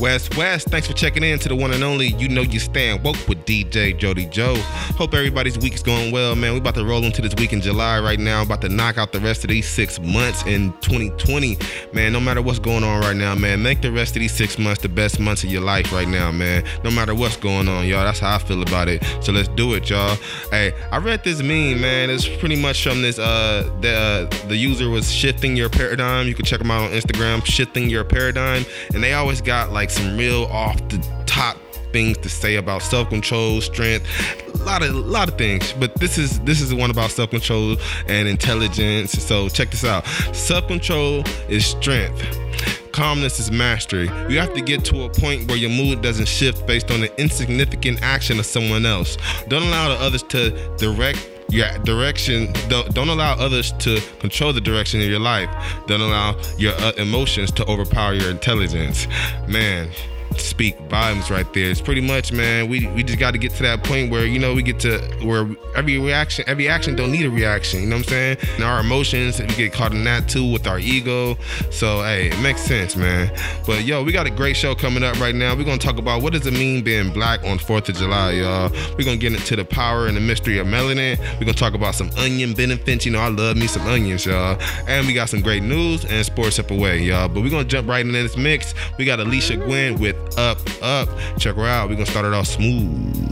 West. Thanks for checking in to the one and only, you know you stand woke with DJ Jody Joe. Hope everybody's week's going well, man. We about to roll into this week in July right now. About to knock out the rest of these 6 months in 2020. Man, no matter what's going on right now, man, make the rest of these 6 months the best months of your life right now, man. No matter what's going on, y'all. That's how I feel about it. So let's do it, y'all. Hey, I read this meme, man. It's pretty much from this, the user was Shifting Your Paradigm. You can check them out on Instagram, Shifting Your Paradigm. And they always got like some real off the top things to say about self-control, strength, a lot of things, but this is the one about self-control and intelligence. So check this out. Self-control is strength. Calmness is mastery. You have to get to a point where your mood doesn't shift based on the insignificant action of someone else. Don't allow the others to direct your direction. Don't allow others to control the direction of your life. Don't allow your emotions to overpower your intelligence. Man, speak volumes right there. It's pretty much, man, we just got to get to that point where, you know, we get to where every action don't need a reaction, you know what I'm saying? And our emotions, we get caught in that too with our ego. So hey, it makes sense, man. But yo, we got a great show coming up right now. We're going to talk about what does it mean being black on 4th of July, y'all. We're going to get into the power and the mystery of melanin. We're going to talk about some onion benefits. You know, I love me some onions, y'all. And we got some great news and sports up away, y'all. But we're going to jump right into this mix. We got Alicia Gwynn with Up. Check her out. We're gonna start it off smooth.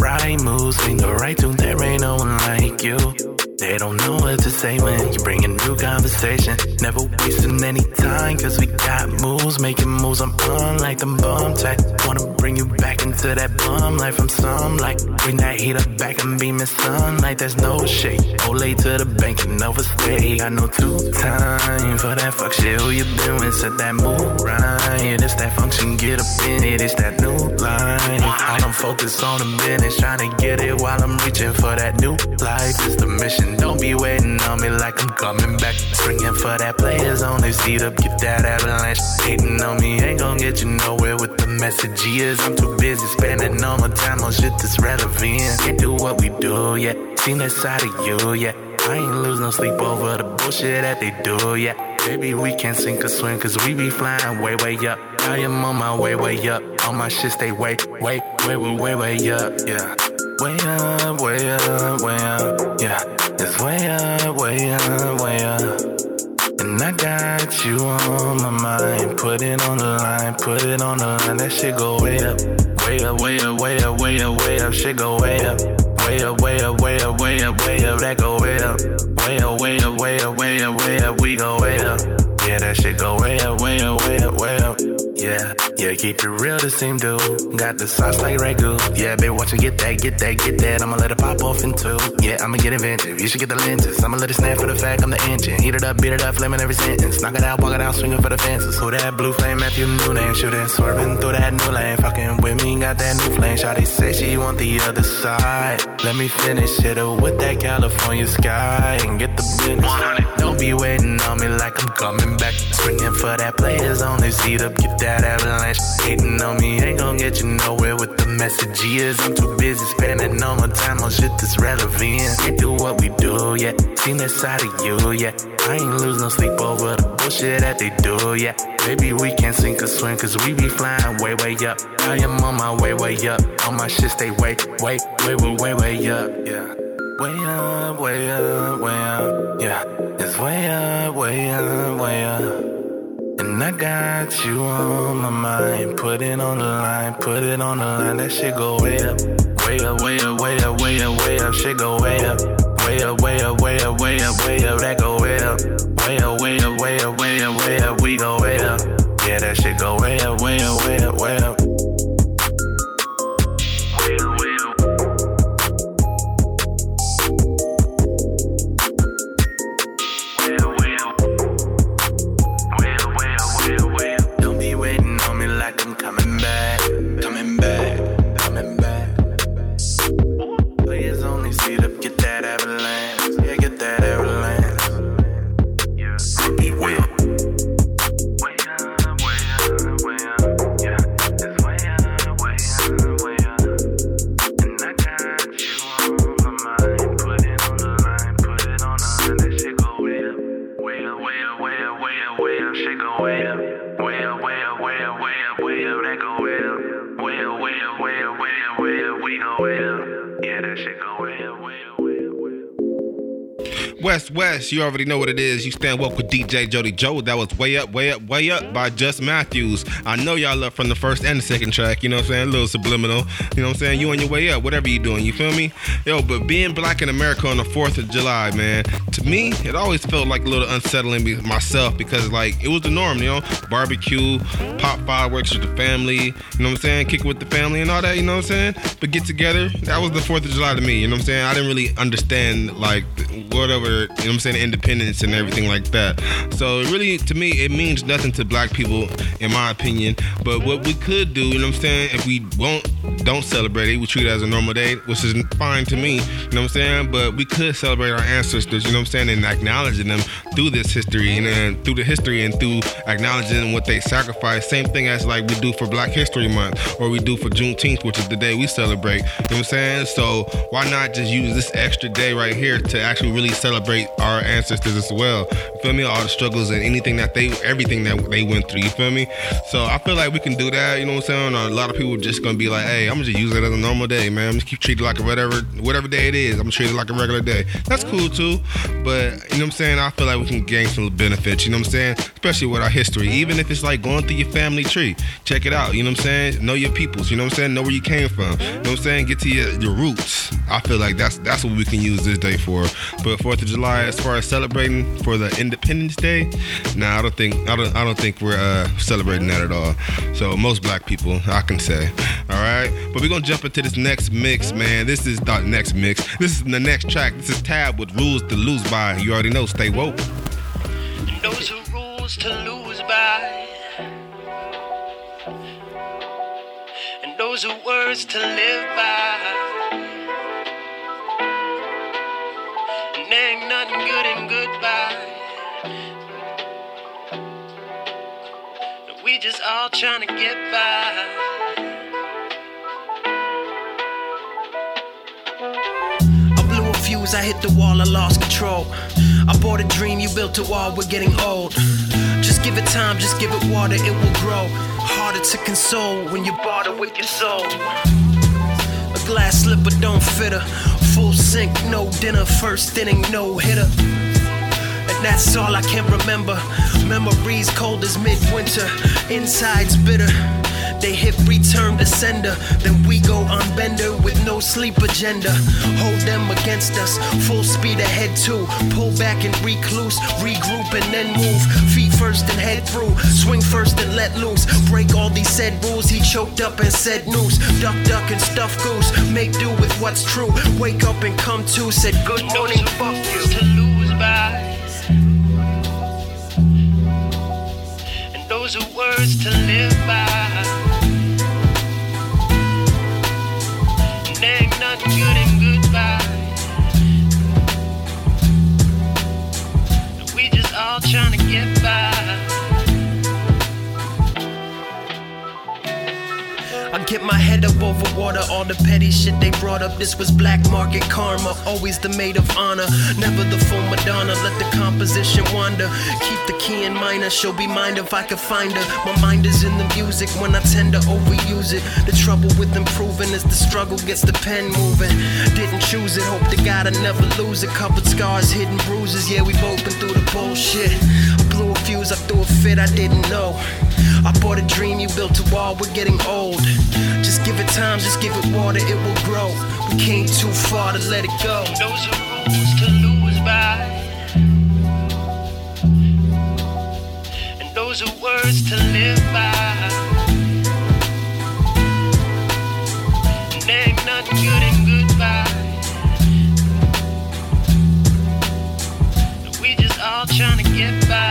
Right moves, mean the right tune, there ain't no one like you. They don't know what to say when you bring a new conversation. Never wasting any time, cause we got moves, making moves. I'm on like them bum type. Wanna bring you back into that bum life. I'm some like, bring that heat up back and beaming sunlight. There's no shade. Olay to the bank and overstay. Got no two time for that fuck shit. Who you been with? Set that move right. It's that function, get up in it. It's that new line. I don't focus on the business, trying to get it while I'm reaching for that new life. It's the mission. Don't be waiting on me like I'm coming back. Springing for that players only seat up, get that avalanche. Hating on me ain't gon' get you nowhere with the message is. I'm too busy spending all my time on shit that's relevant. Can't do what we do, yeah. Seen that side of you, yeah. I ain't lose no sleep over the bullshit that they do, yeah. Baby, we can sink or swim, cause we be flying way, way up. I am on my way, way up. All my shit stay way, way, way, way, way, way up, yeah. Way up, way up, way up, yeah. It's way up, way up, way up. And I got you on my mind. Put it on the line, put it on the line. That shit go way up. Way up, way up, way up, way up, way up. Shit go way up. Way up, way up, way up, way up, way up. That go way up. Way up, way up, way up, way up, way up. We go way up. Yeah, that shit go way up, way up, way up, way up. Yeah, yeah, keep it real, the same dude. Got the sauce like ragu. Yeah, been watching, get that, get that, get that. I'ma let it pop off in two. Yeah, I'ma get inventive. You should get the lenses. I'ma let it snap for the fact I'm the engine. Heat it up, beat it up, flaming every sentence. Knock it out, walk it out, swinging for the fences. Who that blue flame, Matthew Nunez, shooting, swerving through that new lane. Fucking with me, got that new flame. Shawty say she want the other side. Let me finish it up with that California sky and get the business. 100. Don't be waiting on me like I'm coming back. Springing for that players only seat up, get that. Avalanche. Hating on me ain't gon' get you nowhere with the message is. I'm too busy spending all my time on shit that's relevant. Can't do what we do, yeah. Seen that side of you, yeah. I ain't lose no sleep over the bullshit that they do, yeah. Maybe we can sink or swim, cause we be flying way, way up. I am on my way, way up. All my shit stay way, way, way, way, way, way up, yeah. Way up, way up, way up, yeah. It's way up, way up, way up. And I got you on my mind, put it on the line, put it on the line, that shit go way up. Way up, way up, way up, way up, way up, shit go way up. Way up, way up, way up, way up, way up, that go way up. Way up, way up, way up, way up, way up, we go way up. Yeah, that shit go way up, way up, way up, way up. West, you already know what it is. You stand woke with DJ Jody Joe. That was Way Up, Way Up, Way Up by Just Matthews. I know y'all love from the first and the second track, you know what I'm saying? A little subliminal, you know what I'm saying? You on your way up, whatever you doing, you feel me? Yo, but being black in America on the 4th of July, man, to me, it always felt like a little unsettling myself because, like, it was the norm, you know? Barbecue, pop fireworks with the family, you know what I'm saying? Kick with the family and all that, you know what I'm saying? But get together, that was the 4th of July to me, you know what I'm saying? I didn't really understand, like, whatever, you know what I'm saying, independence and everything like that. So really, to me, it means nothing to black people, in my opinion. But what we could do, you know what I'm saying, if we don't celebrate it, we treat it as a normal day, which is fine to me, you know what I'm saying? But we could celebrate our ancestors, you know what I'm saying, and acknowledging them through this history and then through the history and through acknowledging what they sacrificed. Same thing as like we do for Black History Month or we do for Juneteenth, which is the day we celebrate, you know what I'm saying? So why not just use this extra day right here to actually really celebrate our ancestors as well, you feel me? All the struggles and everything that they went through, you feel me? So I feel like we can do that, you know what I'm saying? A lot of people are just gonna be like, hey, I'm just using it as a normal day, man. I'm just keep treating it like a whatever day it is. I'm treating it like a regular day. That's cool too. But, you know what I'm saying, I feel like we can gain some benefits, you know what I'm saying? Especially with our history. Even if it's like going through your family tree. Check it out, you know what I'm saying? Know your peoples, you know what I'm saying? Know where you came from. You know what I'm saying? Get to your roots. I feel like that's what we can use this day for. But 4th of July, as far as celebrating for the Independence Day, nah, I don't think we're celebrating that at all. So most black people, I can say. Alright? But we're gonna jump into this next mix, man. This is the next track. This is Tab with Rules to Lose By. You already know, stay woke. Those who rules to lose by, and those who words to live by, and there ain't nothing good in goodbye. We just all trying to get by. I hit the wall, I lost control. I bought a dream, you built a wall, we're getting old. Just give it time, just give it water, it will grow. Harder to console when you barter with your soul. A glass slipper don't fit her. Full sink, no dinner, first inning, no hitter. And that's all I can remember. Memories cold as midwinter, insides bitter. They hit return to sender, then we go on bender with no sleep agenda. Hold them against us, full speed ahead too. Pull back and recluse, regroup and then move. Feet first and head through, swing first and let loose. Break all these said rules, he choked up and said noose. Duck, duck and stuff goose, make do with what's true. Wake up and come to, said good morning, fuck you. Those who rules to lose by, and those who words to live by. Nothing good and goodbye. We just all trying to get by. I get my head up over water, all the petty shit they brought up. This was black market karma, always the maid of honor, never the full Madonna. Let the composition wander, keep the key in minor. She'll be mine if I can find her. My mind is in the music when I tend to overuse it. The trouble with improving is the struggle gets the pen moving. Didn't choose it, hope to God I never lose it. Covered scars, hidden bruises, yeah, we've opened through the bullshit. I blew a fuse, I threw a fit, I didn't know. I bought a dream, you built a wall, we're getting old. Just give it time, just give it water, it will grow. We came too far to let it go. Those are rules to lose by, and those are words to live by. And there ain't nothing good in goodbye. We just all trying to get by.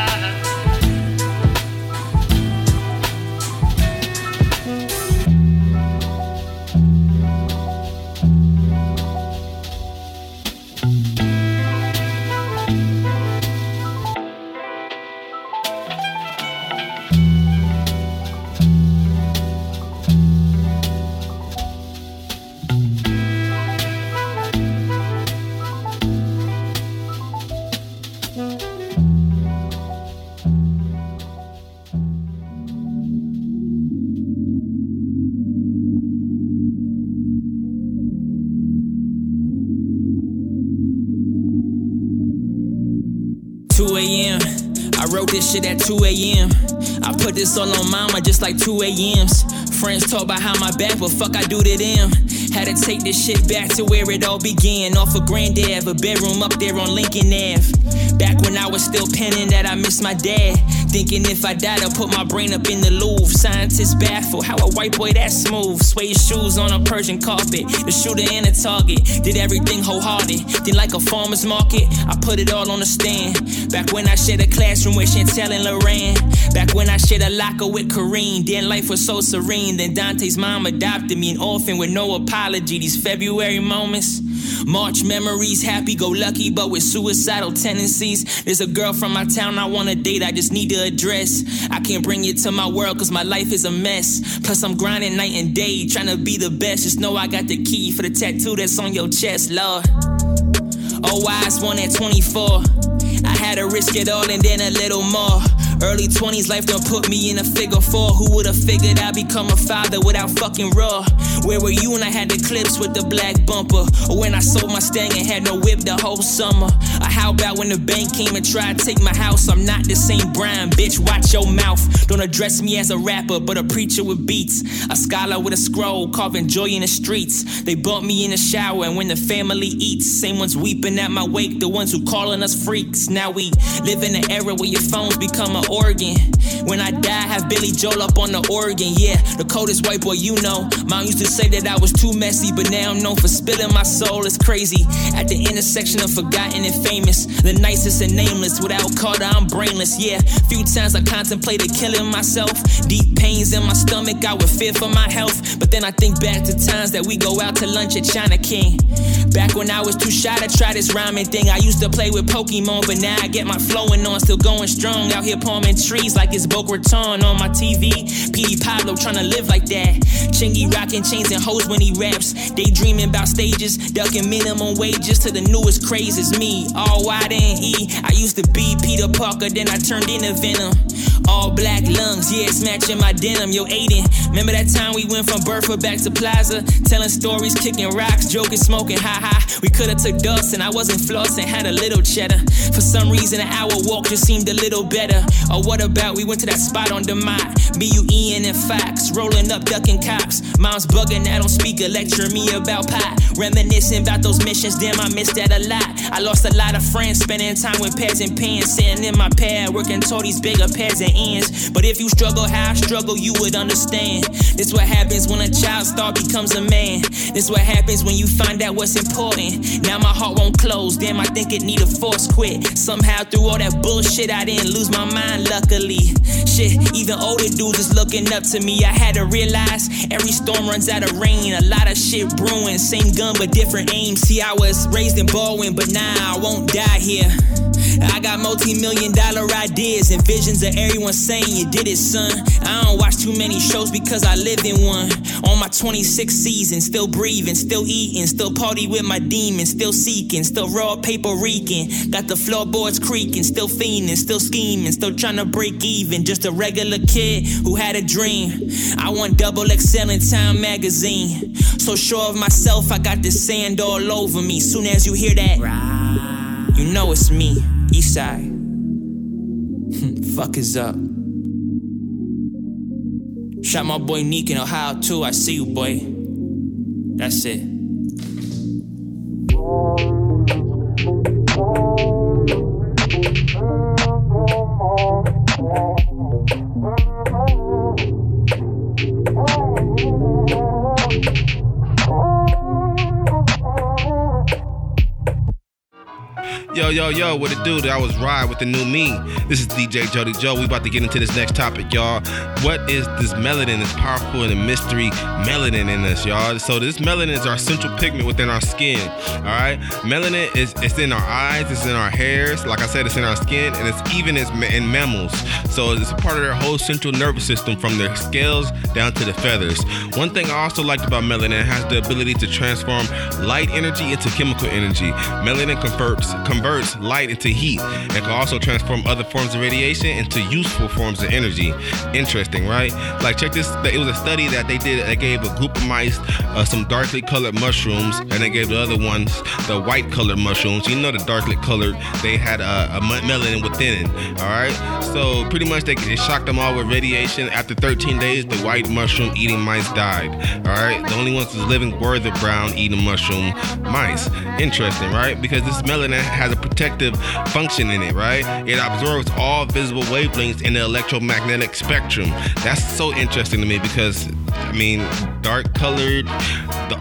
Shit at 2 a.m. I put this all on mama just like 2 a.m.s. Friends talk behind my back, but fuck I do to them. Had to take this shit back to where it all began. Off of Granddad, a bedroom up there on Lincoln Ave. Back when I was still penning that I missed my dad. Thinking if I died, I'll put my brain up in the Louvre. Scientists baffled, how a white boy that smooth. Suede shoes on a Persian carpet. The shooter and a target. Did everything wholehearted. Did like a farmer's market. I put it all on the stand. Back when I shared a classroom with Chantel and Lorraine. Back when I shared a locker with Kareem. Then life was so serene. Then Dante's mom adopted me, an orphan with no apology. These February moments, March memories, happy-go-lucky, but with suicidal tendencies. There's a girl from my town I wanna date, I just need to address. I can't bring you to my world, cause my life is a mess. Plus I'm grinding night and day, trying to be the best. Just know I got the key for the tattoo that's on your chest, Lord. Oh, I was one at 24. I had to risk it all and then a little more. Early 20s, life done put me in a figure four. Who would've figured I'd become a father without fucking raw? Where were you when I had the clips with the black bumper? Or when I sold my Stang and had no whip the whole summer? Or how about when the bank came and tried to take my house? I'm not the same Brian, bitch, watch your mouth. Don't address me as a rapper, but a preacher with beats. A scholar with a scroll, carving joy in the streets. They bump me in the shower and when the family eats, same ones weeping at my wake, the ones who calling us freaks. Now we live in an era where your phones become an organ. When I die, have Billy Joel up on the organ. Yeah, the coldest white boy you know. Mom used to say that I was too messy, but now I'm known for spilling my soul. It's crazy. At the intersection of forgotten and famous, the nicest and nameless. Without Carter, I'm brainless. Yeah, few times I contemplated killing myself. Deep pains in my stomach, I would fear for my health. But then I think back to times that we go out to lunch at China King. Back when I was too shy to try this rhyming thing, I used to play with Pokemon, but now I get my flowing on. Still going strong out here palming trees like it's Boca Raton on my TV. P.D. Pablo trying to live like that. Chingy rocking chains and hoes when he raps. Daydreaming about stages, ducking minimum wages to the newest crazes. Me, all wide and E. I used to be Peter Parker, then I turned into Venom. All black lungs, yeah, it's matching my denim. Yo, Aiden, remember that time we went from Burford back to Plaza? Telling stories, kicking rocks, joking, smoking, ha-ha. We coulda took dust and I wasn't flossing, had a little cheddar. For some reason, an hour walk just seemed a little better. Or what about we went to that spot on the mot? Me, you, Ian, and Fox, rolling up, ducking cops. Mom's bugging, I don't speak, lecturing me about pot. Reminiscing about those missions, damn, I missed that a lot. I lost a lot of friends, spending time with pads and pens, sitting in my pad, working toward these bigger pads and ends. But if you struggle how I struggle, you would understand. This what happens when a child star becomes a man. This what happens when you find out what's important. Now my heart won't close, damn, I think it need a force quit. Somehow through all that bullshit, I didn't lose my mind, luckily. Shit, even older dudes is looking up to me. I had to realize every storm runs out of rain. A lot of shit brewing, same gun but different aim. See, I was raised in Baldwin, but now I won't die here. I got multi-million-dollar ideas and visions of everyone saying you did it, son. I don't watch too many shows because I live in one. On my 26th season, still breathing, still eating, still party with my demons, still seeking, still raw paper reeking. Got the floorboards creaking, still fiending, still scheming, still trying to break even. Just a regular kid who had a dream. I want double XL in Time magazine. So sure of myself, I got this sand all over me. Soon as you hear that, you know it's me. Eastside. Fuck is up. Shot my boy Neek in Ohio too. I see you, boy. That's it. Yo, what it do? I was ride with the new me. This is DJ Jody Joe. We about to get into this next topic, y'all. What is this melanin? It's powerful and a mystery melanin in us, y'all. So this melanin is our central pigment within our skin, all right? Melanin is it's in our eyes, it's in our hairs. Like I said, it's in our skin, and it's even in mammals. So it's a part of their whole central nervous system from their scales down to the feathers. One thing I also liked about melanin, it has the ability to transform light energy into chemical energy. Melanin converts light into heat and can also transform other forms of radiation into useful forms of energy. Interesting, right? Like, check this. It was a study that they did. They gave a group of mice some darkly colored mushrooms, and they gave the other ones the white colored mushrooms. You know, the darkly colored, they had a melanin within it. All right. So pretty much they shocked them all with radiation. After 13 days, the white mushroom eating mice died. All right. The only ones living were the brown eating mushroom mice. Interesting, right? Because this melanin has a protective function in it, right? It absorbs all visible wavelengths in the electromagnetic spectrum. That's so interesting to me because, I mean, dark colored,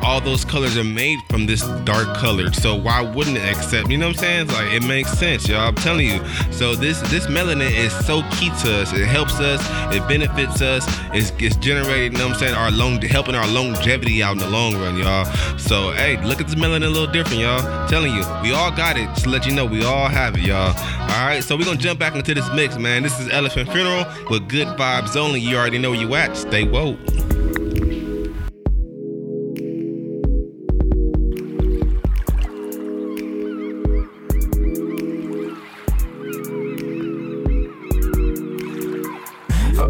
all those colors are made from this dark colored. So why wouldn't it accept? You know what I'm saying? It's like, it makes sense, y'all. I'm telling you. So this melanin is so key to us. It helps us. It benefits us. It's generating, you know what I'm saying, helping our longevity out in the long run, y'all. So, hey, look at this melanin a little different, y'all. I'm telling you, we all got it. Just to let you know, we all have it, y'all. All right, so we're going to jump back into this mix, man. This is Elephant Funeral with good vibes only. You already know where you at. Stay woke.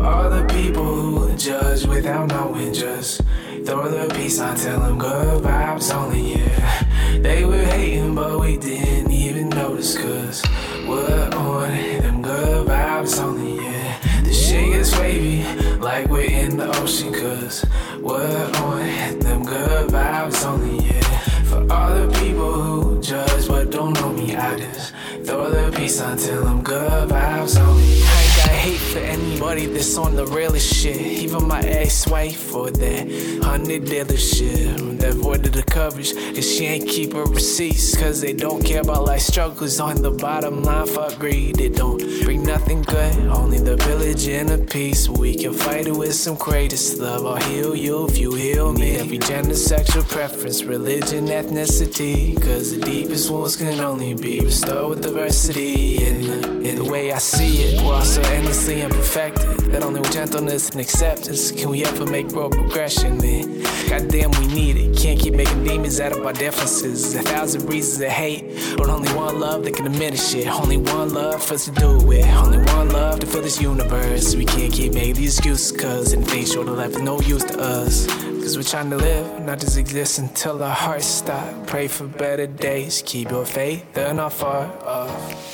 All the people who judge without knowing, just throw the peace. I tell them good vibes only, yeah. They were hating, but we didn't even notice, cause we're on them good vibes only, yeah. The shit is wavy, like we're in the ocean, cause we're on them good vibes only, yeah. For all the people who judge but don't know me, I just throw the peace until I'm good vibes only. I ain't got hate for anybody that's on the realest shit. Even my ex-wife or that Honda dealership that voided the coverage, cause she ain't keep her receipts, cause they don't care about life struggles. On the bottom line, fuck greed, it don't bring nothing good, only the pillage and the peace. We can fight it with some greatest love. I'll heal you if you heal me. Every gender, sexual preference, religion, ethnicity, cause the deepest wounds can only be restored with diversity. In the way I see it, we're all so endlessly imperfected that only with gentleness and acceptance can we ever make real progression. And goddamn, we need it. Can't keep making demons out of our differences. 1,000 reasons to hate, but only one love that can diminish it. Only one love for us to do it with. Only one love to fill this universe. We can't keep making these excuses, cause in faith, short of life is no use to us. Cause we're trying to live, not just exist until our hearts stop. Pray for better days, keep your faith, they're not far off.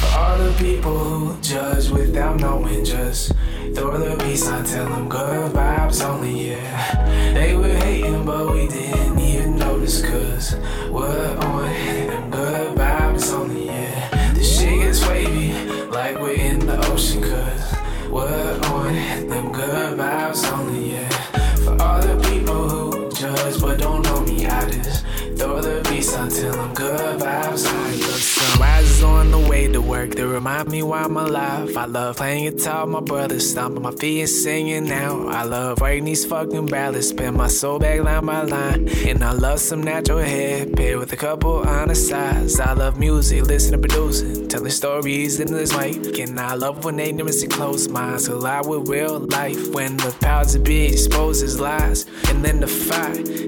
For all the people who judge without knowing, just throw the peace, I tell them good vibes only, yeah. They were hating, but we didn't even notice, cause we're on them good vibes only, yeah. The shit gets wavy, like we're in the ocean, cause we're on them good vibes only, yeah. All the people who judge but don't know me, I just throw the peace until I'm good vibes. I love sunrises on the way to work, they remind me why I'm alive. I love playing guitar, my brother stomping my feet and singing now. I love writing these fucking ballads, spin my soul back line by line. And I love some natural hair, paired with a couple honest eyes. I love music, listening, producing, telling stories in this mic. And I love when ignorance and closed minds collide with real life. When the powers that be exposes lies and then the fight.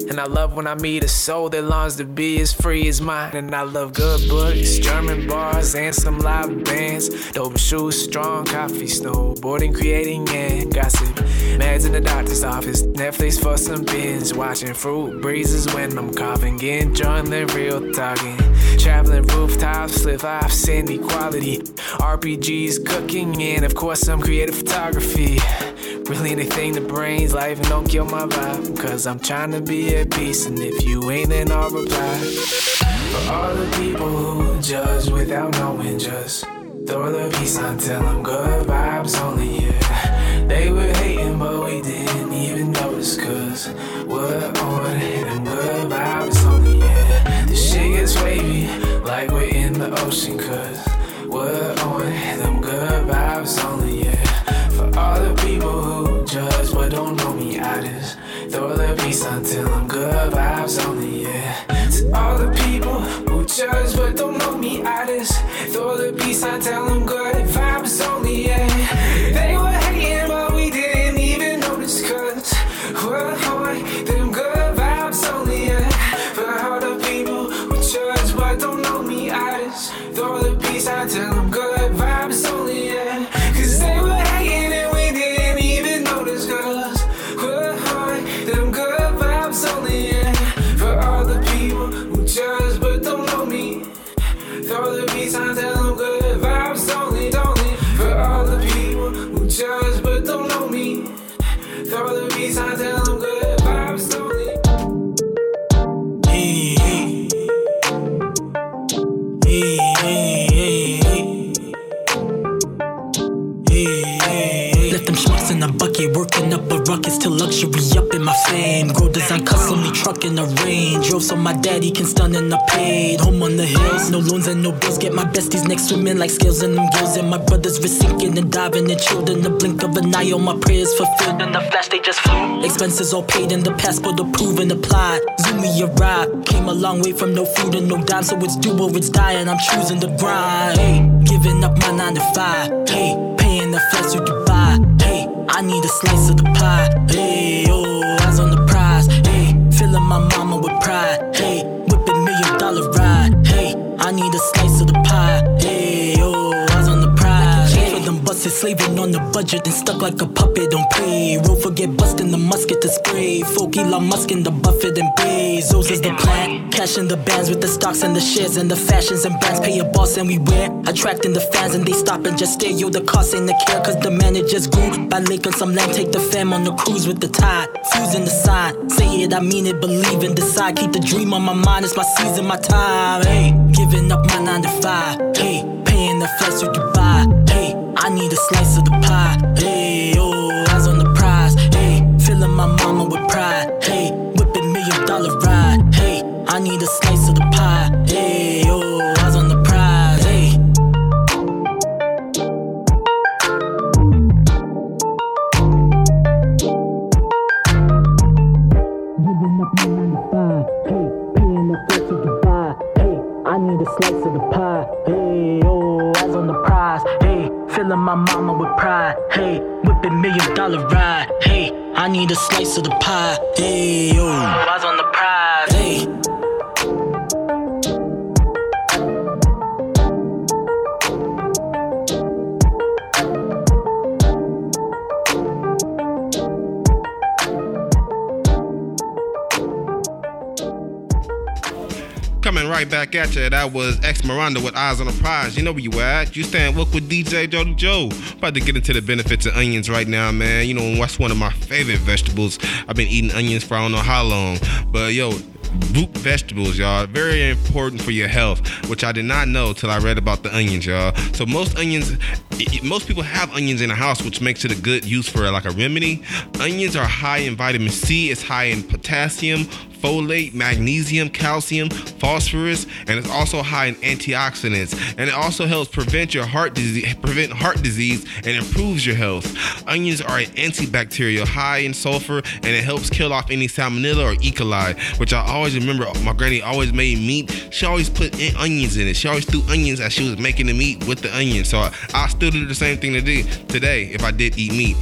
And I love when I meet a soul that longs to be as free as mine. And I love good books, German bars, and some live bands. Dope shoes, strong coffee, snowboarding, creating, and gossip. Meds in the doctor's office, Netflix for some pins. Watching fruit breezes when I'm coughing, enjoying the real talking. Traveling rooftops, live lives in equality. RPGs, cooking, and of course some creative photography. Really anything that brings life and don't kill my vibe, cause I'm trying to be at peace, and if you ain't then I'll reply. For all the people who judge without knowing, just throw the peace until I'm good vibes only, yeah. They were hating but we didn't even notice, cause we're on and good vibes only, yeah. The shit gets wavy like we're in the ocean, cause we're on them good vibes only, yeah. For all the people who judge but don't know me, I just throw the peace until I'm good vibes only, yeah. To all the people who judge but don't know me, I just throw the peace until I'm good vibes only, yeah. They were hating but we didn't even notice, cause we're on them good vibes only, yeah. For all the people who judge but don't know me, I just throw the peace until I'm good vibes only, yeah. Cause they were hating and we didn't even notice, cause we're on them good vibes only, yeah. For all the people who judge but don't know me, throw the peace until I'm good vibes only, only. For all the people who judge but don't know me, throw the peace until I'm good vibes only. Working up a ruckus to luxury up in my fame. Grow design customly trucking a range. Drove so my daddy can stun in the paid. Home on the hills, no loans and no bills. Get my besties next swimming like scales in them gills. And my brothers were sinking and diving and chilled. In the blink of an eye, all my prayers fulfilled. In the flash they just flew. Expenses all paid in the passport approved and applied. Zoomy arrived, came a long way from no food and no dime. So it's do or it's die and I'm choosing the grind. Hey, giving up my 9 to 5. Hey, paying the flights to Dubai. I need a slice of the pie, ayo, eyes on the prize, hey, filling my mama with pride, hey, whipping $1 million ride, hey, I need a slice of the pie, ayo, eyes on the prize, for them bus busted, slaving on the budget and stuck like a puppet on payroll. Forget busting the musket to spray. Folk Elon Musk in the Buffett and Bezos is the plan. Cash in the bands with the stocks and the shares and the fashions and brands. Pay a boss and we wear. Attracting the fans and they stop and just stare. Yo, the cost ain't a care cause the managers grew. By lake on some land, take the fam on the cruise with the tide. Fusing the sign. Say it, I mean it, believe and decide. Keep the dream on my mind, it's my season, my time. Hey, giving up my 9 to 5. Hey, paying the flights to Dubai. Hey, I need a slice of the pie. Hey, oh, eyes on the prize. Hey, filling my mama with pride. Hey, whipping $1 million ride. Hey, I need a slice of the pie. Hey, oh, eyes on the prize. Hey. Giving up my 9 to 5. Hey, paying the flights to Dubai. Hey, I need a slice of the pie. Hey, oh, eyes on the prize. Hey. Filling my mama with pride, hey. Whipping $1 million ride, hey. I need a slice of the pie, hey. Yo, eyes on the prize, hey. Coming right back at you, that was ex Miranda with Eyes on the Prize. You know where you at. You stand look with DJ Jody Joe. About to get into the benefits of onions right now, man. You know, that's one of my favorite vegetables. I've been eating onions for I don't know how long. But yo, root vegetables, y'all, very important for your health, which I did not know till I read about the onions, y'all. So most people have onions in the house, which makes it a good use for like a remedy. Onions are high in vitamin C. It's high in potassium, folate, magnesium, calcium, phosphorus, and it's also high in antioxidants. And it also helps prevent heart disease and improves your health. Onions are antibacterial, high in sulfur, and it helps kill off any salmonella or E. coli, which I always remember my granny always made meat. She always put onions in it. She always threw onions as she was making the meat with the onions. So I still do the same thing today if I did eat meat.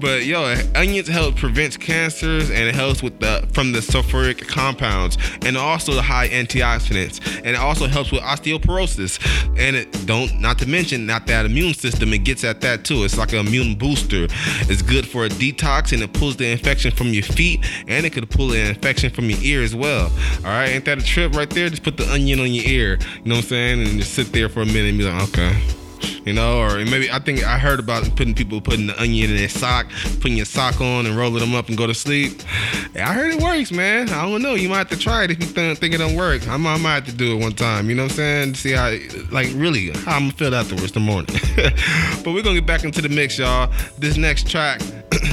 But yo, onions help prevent cancers, and it helps with from the sulfuric compounds, and also the high antioxidants, and it also helps with osteoporosis, and not to mention that immune system, it gets at that too. It's like an immune booster. It's good for a detox, and it pulls the infection from your feet, and it could pull an infection from your ear as well. Alright, ain't that a trip right there? Just put the onion on your ear, you know what I'm saying, and just sit there for a minute and be like, okay. You know, or maybe I think I heard about people putting the onion in their sock, putting your sock on and rolling them up and go to sleep. I heard it works, man. I don't know. You might have to try it if you think it don't work. I might have to do it one time. You know what I'm saying? See how I'm going to feel afterwards in the morning. But we're going to get back into the mix, y'all. This next track,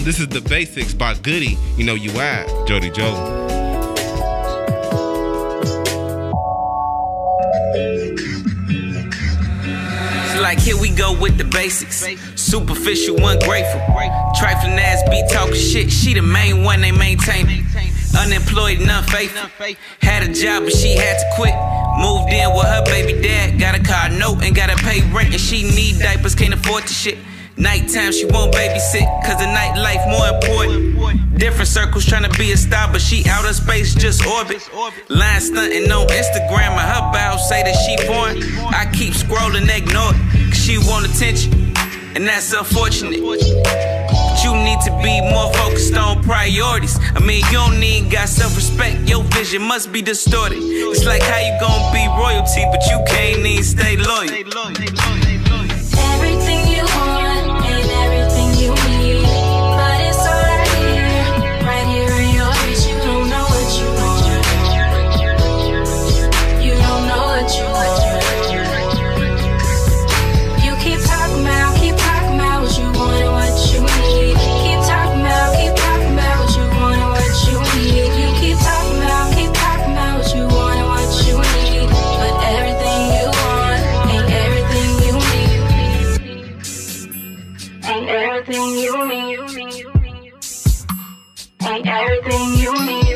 this is The Basics by Goody. You know you at Jody Joe. Like here we go with the basics. Superficial, ungrateful. Trifling ass be talking shit. She the main one they maintain. Unemployed and unfaithful. Had a job but she had to quit. Moved in with her baby dad. Got a car note and gotta pay rent. And she need diapers, can't afford the shit. Nighttime she won't babysit. Cause the nightlife more important. Different circles trying to be a star, but she outer space just orbit. Line stunting on Instagram and her bio say that she foreign. I keep scrolling, ignore it. Cause she want attention, and that's unfortunate. But you need to be more focused on priorities. I mean, you don't even got self-respect. Your vision must be distorted. It's like how you gonna be royalty, but you can't even stay loyal.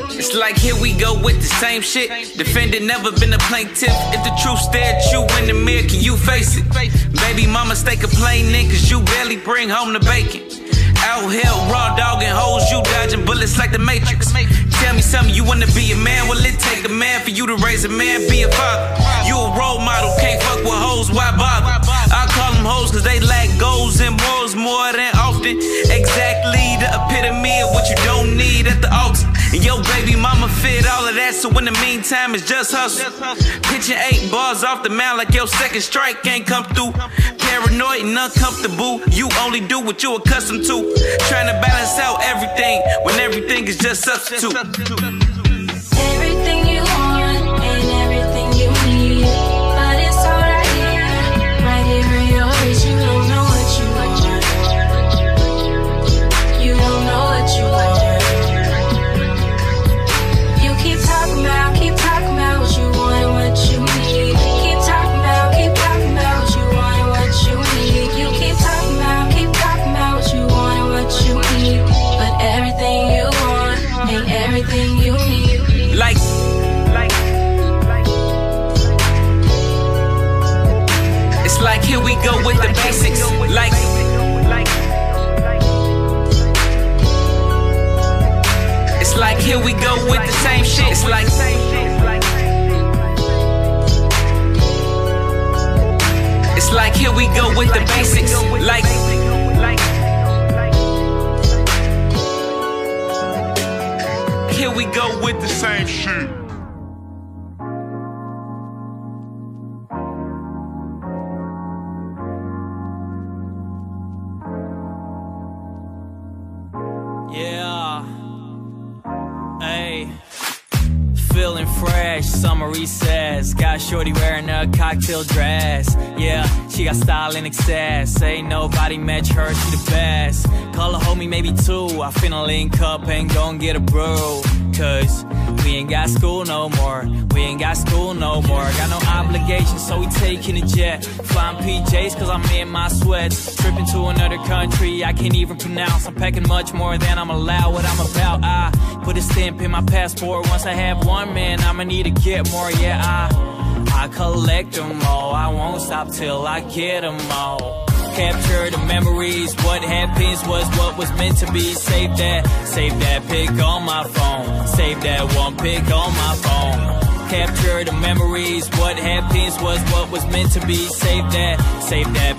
It's like here we go with the same shit. Defendant never been a plaintiff. If the truth stared at you in the mirror, can you face it? Baby mama stay complaining cause you barely bring home the bacon. Out here raw dogging hoes, you dodging bullets like the Matrix. Tell me something, you wanna be a man? Will it take a man for you to raise a man, be a father? You a role model, can't fuck with hoes, why bother? I call them hoes cause they lack and morals more than often. Exactly the epitome of what you don't need at the altar. And your baby mama fit all of that, so in the meantime it's just hustle. Pitching 8 bars off the mound like your second strike can't come through. Paranoid and uncomfortable, you only do what you're accustomed to. Trying to balance out everything when everything is just substitute. Everything you want and everything you need, but it's all right here, right here in your face. You don't know what you want. You don't know what you want. You keep talking about what you want and what you need. Keep talking about what you want and what you need. You keep talking about what you want and what you need. But everything you want ain't everything you need. It's like here we go with the basics. It's like here we go with the same shit. It's like it's like here we go with the basics. Like here we go with the same shit. Summer recess, got shorty wearing a cocktail dress. Yeah, she got style in excess. Ain't nobody match her, she the best. Call a homie, maybe two. I finna link up and gon' get a brew. Cause we ain't got school no more. We ain't got school no more. Got no obligation, so we taking a jet. Flying PJs cause I'm in my sweats. Tripping to another country I can't even pronounce. I'm packing much more than I'm allowed. What I'm about, I put a stamp in my passport. Once I have one, man, I'ma need to get more. Yeah, I collect them all. I won't stop till I get them all. Capture the memories, what happens was what was meant to be. Save that pic on my phone. Save that one pic on my phone. Capture the memories, what happens was what was meant to be. Save that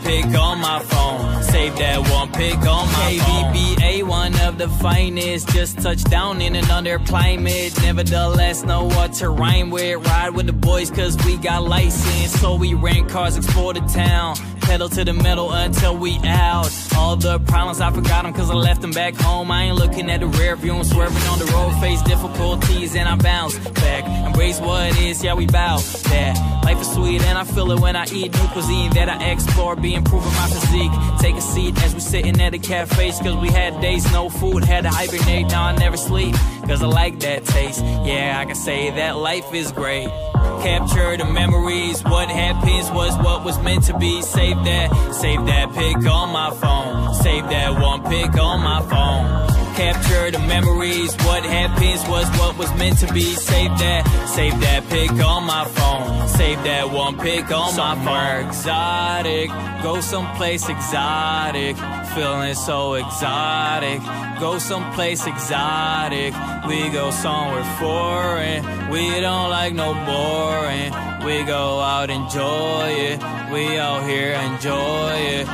pic on my phone. Save that one pic on my phone. KVBA, one of the finest. Just touched down in another climate. Nevertheless, know what to rhyme with. Ride with the boys cause we got license. So we rent cars, explore the town. Pedal to the metal until we out. All the problems, I forgot them cause I left them back home. I ain't looking at the rear view, I'm swerving on the road. Face difficulties and I bounce back. Embrace what is, yeah we bow that. Life is sweet and I feel it when I eat new cuisine that I explore, be improving my physique. Take a seat as we sitting at a cafe cause we had days, no food, had to hibernate. Now I never sleep cause I like that taste. Yeah, I can say that life is great. Capture the memories, what happens was what was meant to be. Save that pic on my phone. Save that one pic on my phone. Capture the memories, what happens was what was meant to be. Save that pic on my phone. Save that one pic on my phone. Somewhere exotic, go someplace exotic. Feeling so exotic, go someplace exotic. We go somewhere foreign, we don't like no boring. We go out, enjoy it, we out here, enjoy it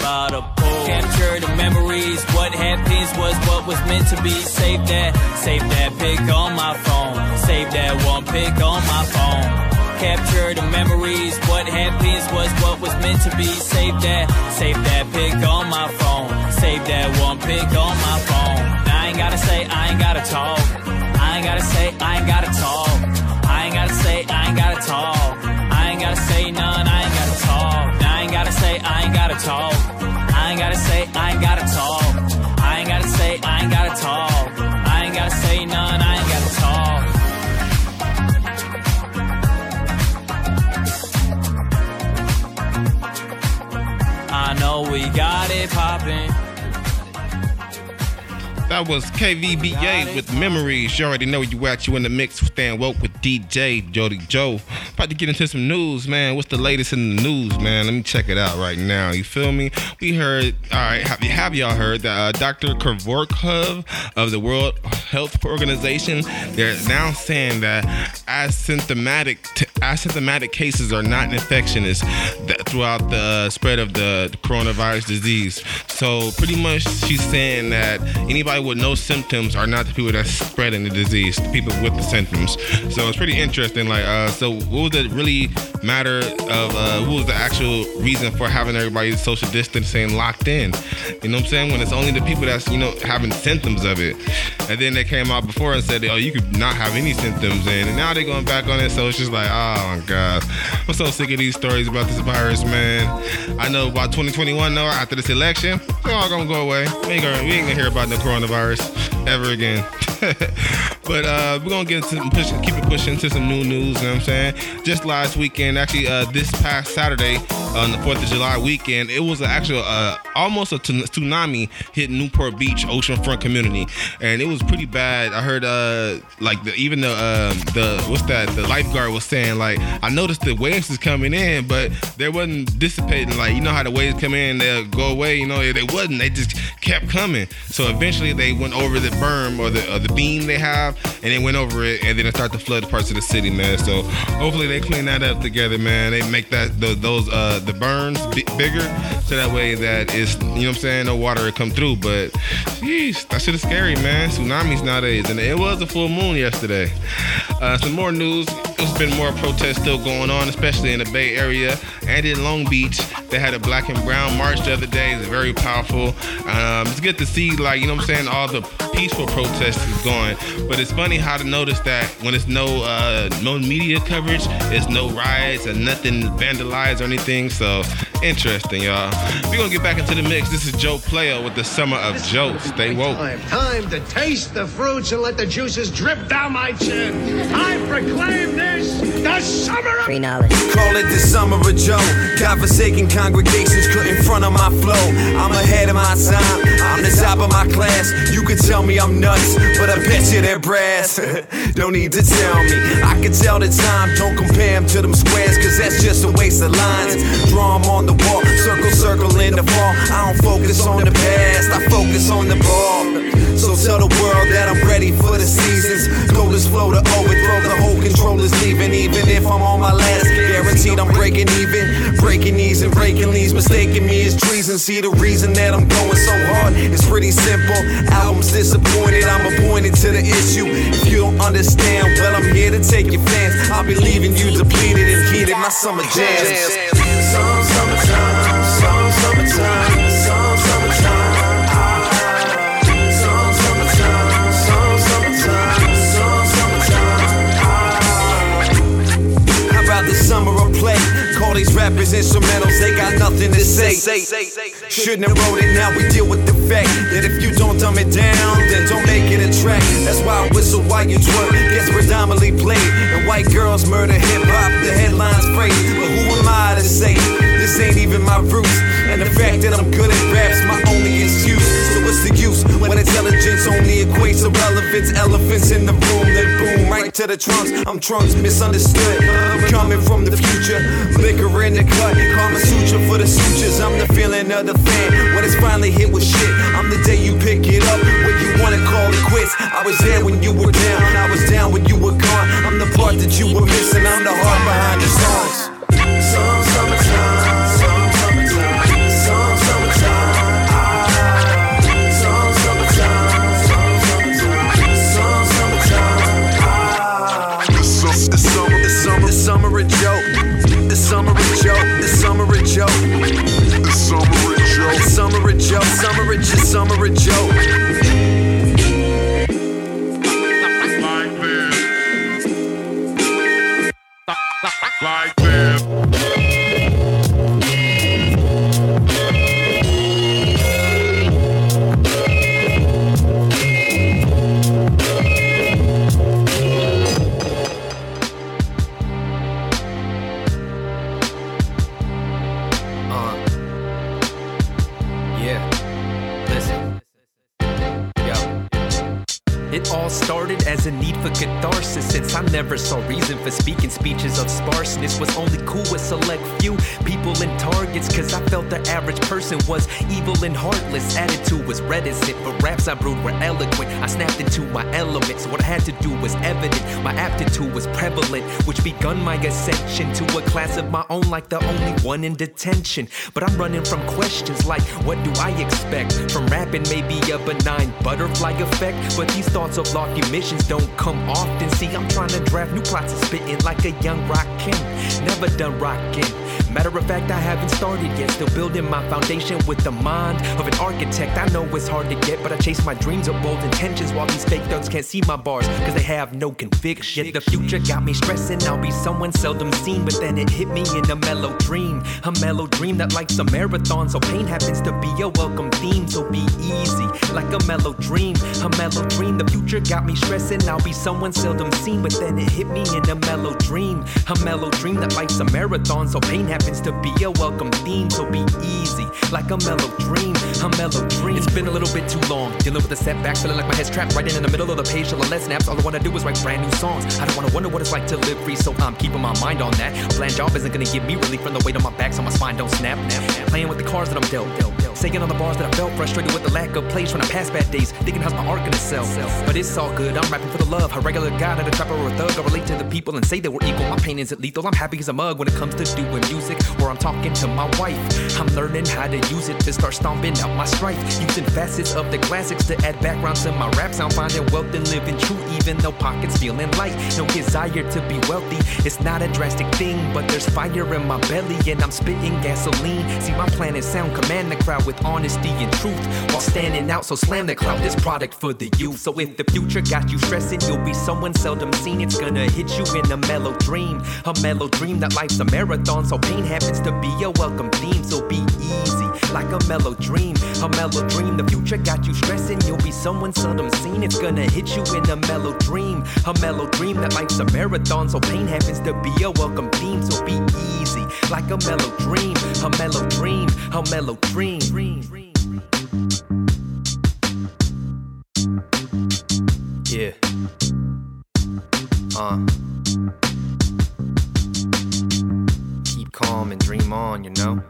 by the pool. Capture the memories, what happens was what was meant to be. Save that pic on my phone. Save that one pic on my phone. Capture the memories, what happens was what was meant to be. Save that pic on my phone. Save that one pic on my phone. I ain't gotta say, I ain't gotta talk. I ain't gotta say, I ain't gotta talk. I ain't gotta say, I ain't gotta talk. I ain't gotta say none, I ain't gotta talk. I ain't gotta say, I ain't gotta talk. I ain't gotta say, I ain't gotta talk. I ain't gotta say, I ain't gotta talk. I ain't gotta say none, I ain't gotta talk. I know we got it poppin'. That was KVBA with Memories. You already know you out. You in the mix with Stan Woke with DJ Jody Joe. About to get into some news, man. What's the latest in the news, man? Let me check it out right now. You feel me? We heard, all right, have y'all heard that Dr. Kervorkov of the World Health Organization, they're now saying that asymptomatic cases are not infectious. That throughout the spread of the coronavirus disease. So pretty much she's saying that anybody with no symptoms are not the people that's spreading the disease, the people with the symptoms. So it's pretty interesting. Like, so what was the really matter of, what was the actual reason for having everybody social distancing locked in? You know what I'm saying? When it's only the people that's, you know, having symptoms of it. And then they came out before and said, oh, you could not have any symptoms. And now they're going back on it. So it's just like, oh, my God. I'm so sick of these stories about this virus, man. I know by 2021, though, after this election, they're all going to go away. We ain't going to hear about no coronavirus ever again. But we're going to get into keep it pushing to some new news, you know what I'm saying? Just last weekend, actually this past Saturday, on the 4th of July weekend, it was an actual almost a tsunami hit Newport Beach oceanfront community, and it was pretty bad. I heard the lifeguard was saying, like, I noticed the waves is coming in, but they wasn't dissipating. Like, you know how the waves come in, they'll go away. You know, if they wasn't, they just kept coming. So eventually they went over the berm or the beam they have, and they went over it, and then it started to flood parts of the city, man. So hopefully they clean that up together, man. They make that those berms bigger, so that way that it's, you know what I'm saying, no water come through. But geez, that shit is scary, man. Tsunamis nowadays. And it was a full moon yesterday. Some more news. There's been more protests still going on, especially in the Bay Area and in Long Beach. They had a black and brown march the other day. It's very powerful. It's good to see, like, you know what I'm saying, all the peaceful protests is going. But it's funny how to notice that when there's no media coverage, there's no riots and nothing vandalized or anything. So interesting, y'all. We're going to get back into the mix. This is Joe Playa with the Summer of Joe. Stay woke. Time to taste the fruits and let the juices drip down my chin. I proclaim this the Summer of... Call it the Summer of Joe. God-forsaken congregations couldn't front on my flow. I'm ahead of my time. I'm the top of my class. You could tell me I'm nuts, but I bet you they're brass. Don't need to tell me. I can tell the time. Don't compare them to them squares, because that's just a waste of lines. Draw them on the wall. Circle, circle in the ball. I don't focus on the past. I focus on the ball. So tell the world that I'm ready for the seasons. Gold is flow to overthrow. The whole control is leaving. Even if I'm on my last, guaranteed I'm breaking even. Breaking knees and breaking leaves. Mistaking me is treason. See, the reason that I'm going so hard is pretty simple. Album's disappointed. I'm appointed to the issue. If you don't understand, well, I'm here to take your fans. I'll be leaving you depleted and heated. My summer jams. Some summertime. Some summertime. Some summertime. Summer of play. Call these rappers instrumentals. They got nothing to say. Shouldn't have wrote it. Now we deal with the fact that if you don't dumb it down, then don't make it a track. That's why I whistle while you twerk gets predominantly played. And white girls murder hip hop. The headlines praise. But who am I to say this ain't even my roots? And the fact that I'm good at rap's my only excuse. So what's the use when intelligence only equates to relevance? Elephants in the room that boom right to the trunks. I'm trunks misunderstood. I'm coming from the future, liquor in the cut, karma suture for the sutures. I'm the feeling of the fan when it's finally hit with shit. I'm the day you pick it up when you wanna call it quits. I was there when you were down. I was down when you were gone. I'm the part that you were missing. I'm the heart behind the songs. Some summertime. There's a need for catharsis, since I never saw reason for speaking speeches of sparseness. Was only cool with select few people and targets, cause I felt the average person was evil and heartless. Attitude was reticent, but raps I brewed were eloquent. I snapped into my element, so what I had to do was evident. My aptitude was prevalent, which begun my ascension to a class of my own, like the only one in detention. But I'm running from questions like, what do I expect from rapping? Maybe a benign butterfly effect, but these thoughts of lofty missions don't come often. See, I'm trying to draft new plots and spitting like a young rockin', never done rockin'. Matter of fact, I haven't started yet, still building my foundation with the mind of an architect. I know it's hard to get, but I chase my dreams of bold intentions, while these fake thugs can't see my bars, cause they have no conviction. Yet the future got me stressing, I'll be someone seldom seen. But then it hit me in a mellow dream that likes a marathon, so pain happens to be a welcome theme. So be easy, like a mellow dream, the future got me stressing, I'll be someone seldom seen. But then it hit me in a mellow dream that life's a marathon, so pain happens to be a welcome theme. So be easy, like a mellow dream, it's been a little bit too long, dealing with a setback, feeling like my head's trapped, writing in the middle of the page, till the less snaps, all I wanna do is write brand new songs, I don't wanna wonder what it's like to live free, so I'm keeping my mind on that, a bland job isn't gonna give me relief from the weight on my back, so my spine don't snap, playing with the cards that I'm dealt, sagging on the bars that I felt, frustrated with the lack of plays, trying to pass bad days, thinking how's my art gonna sell, but it's all good, I'm rapping for the love, a regular guy, not a trapper or a thug, I relate to the people and say they were equal, my pain isn't lethal, I'm happy as a mug when it comes to doing music, or I'm talking to my wife, I'm learning how to use it to start stomping out my strife, using facets of the classics to add backgrounds to my raps, I'm finding wealth and living true, even though pockets feeling light, no desire to be wealthy, it's not a drastic thing, but there's fire in my belly and I'm spitting gasoline, see my plan and sound command the crowd with honesty and truth, while standing out, so slam the cloud, this product for the youth, so if the future got you stressing, you'll be someone seldom seen, it's gonna hit you in a mellow dream that life's a marathon, so pain happens to be a welcome theme, so be easy, like a mellow dream, the future got you stressing, you'll be someone seldom seen, it's gonna hit you in a mellow dream that life's a marathon, so pain happens to be a welcome theme, so be easy, like a mellow dream, yeah, keep calm and dream on, you know?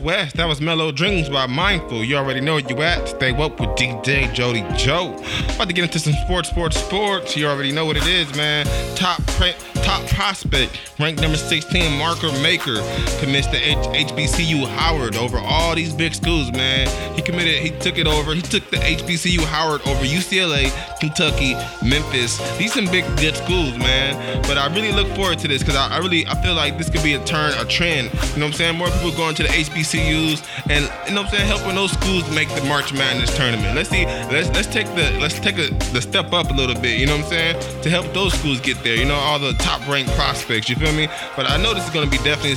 West, that was Mellow Dreams by Mindful. You already know where you at. Stay woke with DJ Jody Joe. About to get into some sports. You already know what it is, man. Top prospect, ranked number 16, marker maker, commits to HBCU Howard over all these big schools, man. He took the HBCU Howard over UCLA, Kentucky, Memphis. These some big, good schools, man. But I really look forward to this because I feel like this could be a trend. You know what I'm saying? More people going to the HBCUs and, you know what I'm saying, helping those schools make the March Madness tournament. Let's take the step up a little bit, you know what I'm saying? To help those schools get there, you know, all the top-ranked prospects, you feel me? But I know this is going to be definitely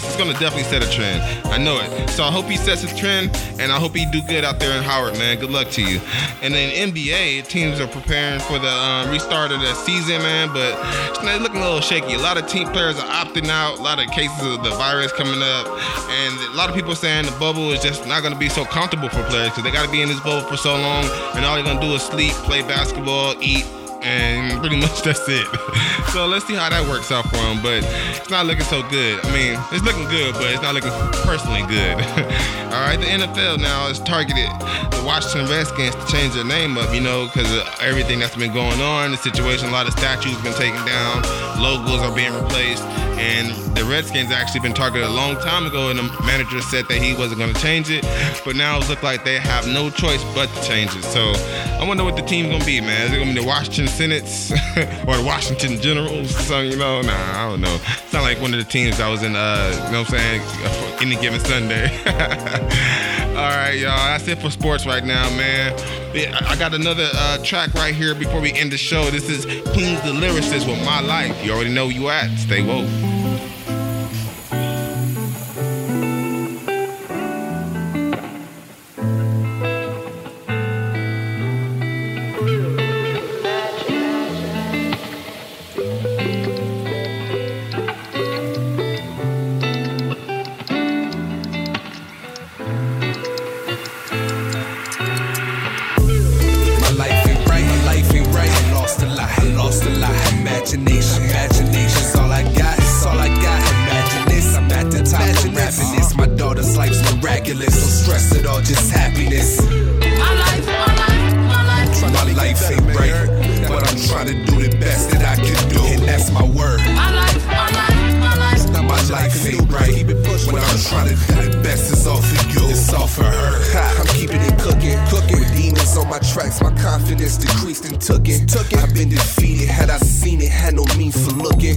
set a trend. I know it. So I hope he sets a trend, and I hope he do good out there in Howard, man. Good luck to you. And then NBA, teams are preparing for the restart of that season, man, but it's looking a little shaky. A lot of team players are opting out, a lot of cases of the virus coming up, and a lot of people saying the bubble is just not going to be so comfortable for players because they got to be in this bubble for so long, and all they're going to do is sleep, play basketball, eat, and pretty much that's it. So let's see how that works out for him, but it's not looking so good. I mean, it's looking good, but it's not looking personally good. All right, the NFL now is targeted the Washington Redskins to change their name up, you know, because of everything that's been going on, the situation, a lot of statues been taken down, logos are being replaced, and the Redskins actually been targeted a long time ago, and the manager said that he wasn't going to change it, but now it looks like they have no choice but to change it. So I wonder what the team's going to be, man. Is it going to be the Washington Senates or the Washington Generals or something, you know? Nah, I don't know. It's not like one of the teams I was in, you know what I'm saying, Any Given Sunday. All right, y'all. That's it for sports right now, man. I got another track right here before we end the show. This is King the Lyricist with My Life. You already know where you at. Stay woke. stress at all, just happiness. My life ain't right, but I'm trying to do the best that I can do, and that's my word. My life ain't right, when I'm trying to do the best, it's all for you, it's all for her. I'm keeping it cooking, with demons on my tracks, my confidence decreased and took it. I've been defeated, had I seen it, had no means for looking.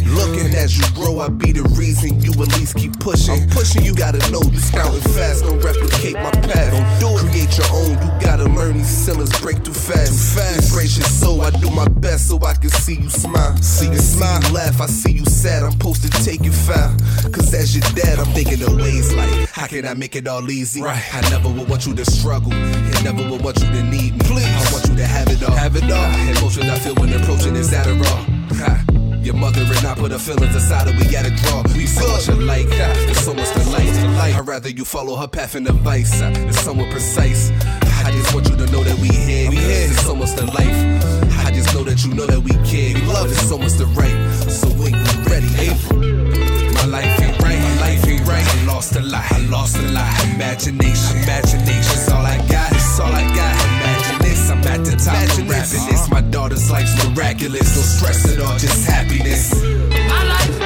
As you grow, I be the reason you at least keep pushing. I'm pushing, you gotta know, you scouting fast, don't replicate my path. Don't do it, create your own, you gotta learn these sellers break too fast. Embrace your soul, I do my best so I can see you smile. See you laugh, I see you sad, I'm supposed to take you foul. Cause as your dad, I'm thinking of ways like, how can I make it all easy? Right. I never would want you to struggle, and never would want you to need me. Please. I want you to have it all. Emotions I feel when approaching is Adderall. Your mother and I put our feelings aside and we gotta draw. We so much alike, there's so much to life. I'd rather you follow her path and advice, it's somewhat precise. I just want you to know that we here. There's so much to life, I just know that you know that we care. We love is so much to write, so when you ready, April. My life ain't right. I lost a lot. Imagination's all I got. Imagine this, I'm at the top of rapping this. My daughter's life's miraculous. Don't stress it all, just happiness. My life.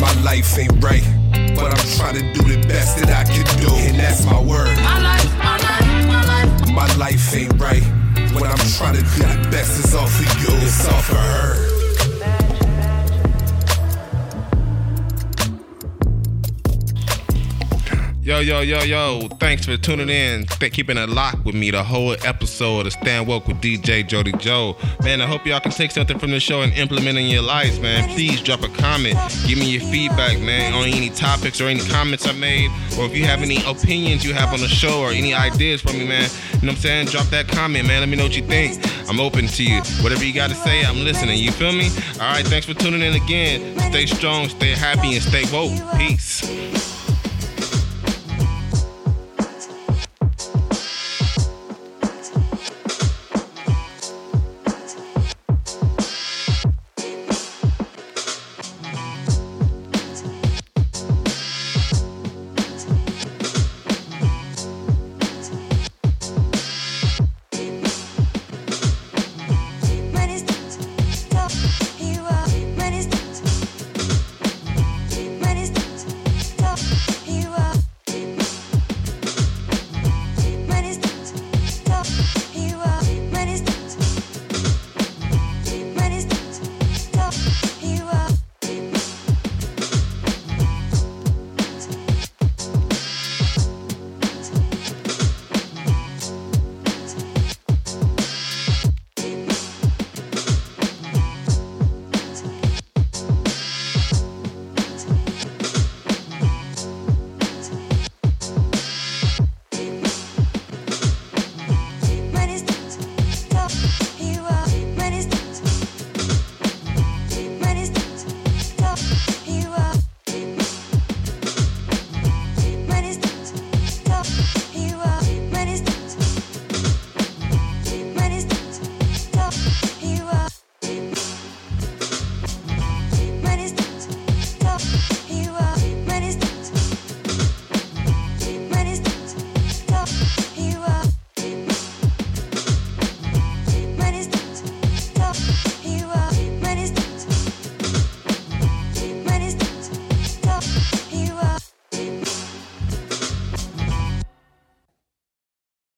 My life ain't right, but I'm trying to do the best that I can do, and that's my word. My life. My life ain't right, when I'm trying to do the best, it's all for you, it's all for her. Yo, thanks for tuning in, keeping it locked with me the whole episode of Stand Woke with DJ Jody Joe. Man, I hope y'all can take something from the show and implement in your lives, man. Please drop a comment, give me your feedback, man, on any topics or any comments I made, or if you have any opinions you have on the show or any ideas for me, man, you know what I'm saying? Drop that comment, man, let me know what you think. I'm open to you. Whatever you got to say, I'm listening, you feel me? All right, thanks for tuning in again. Stay strong, stay happy, and stay woke. Peace.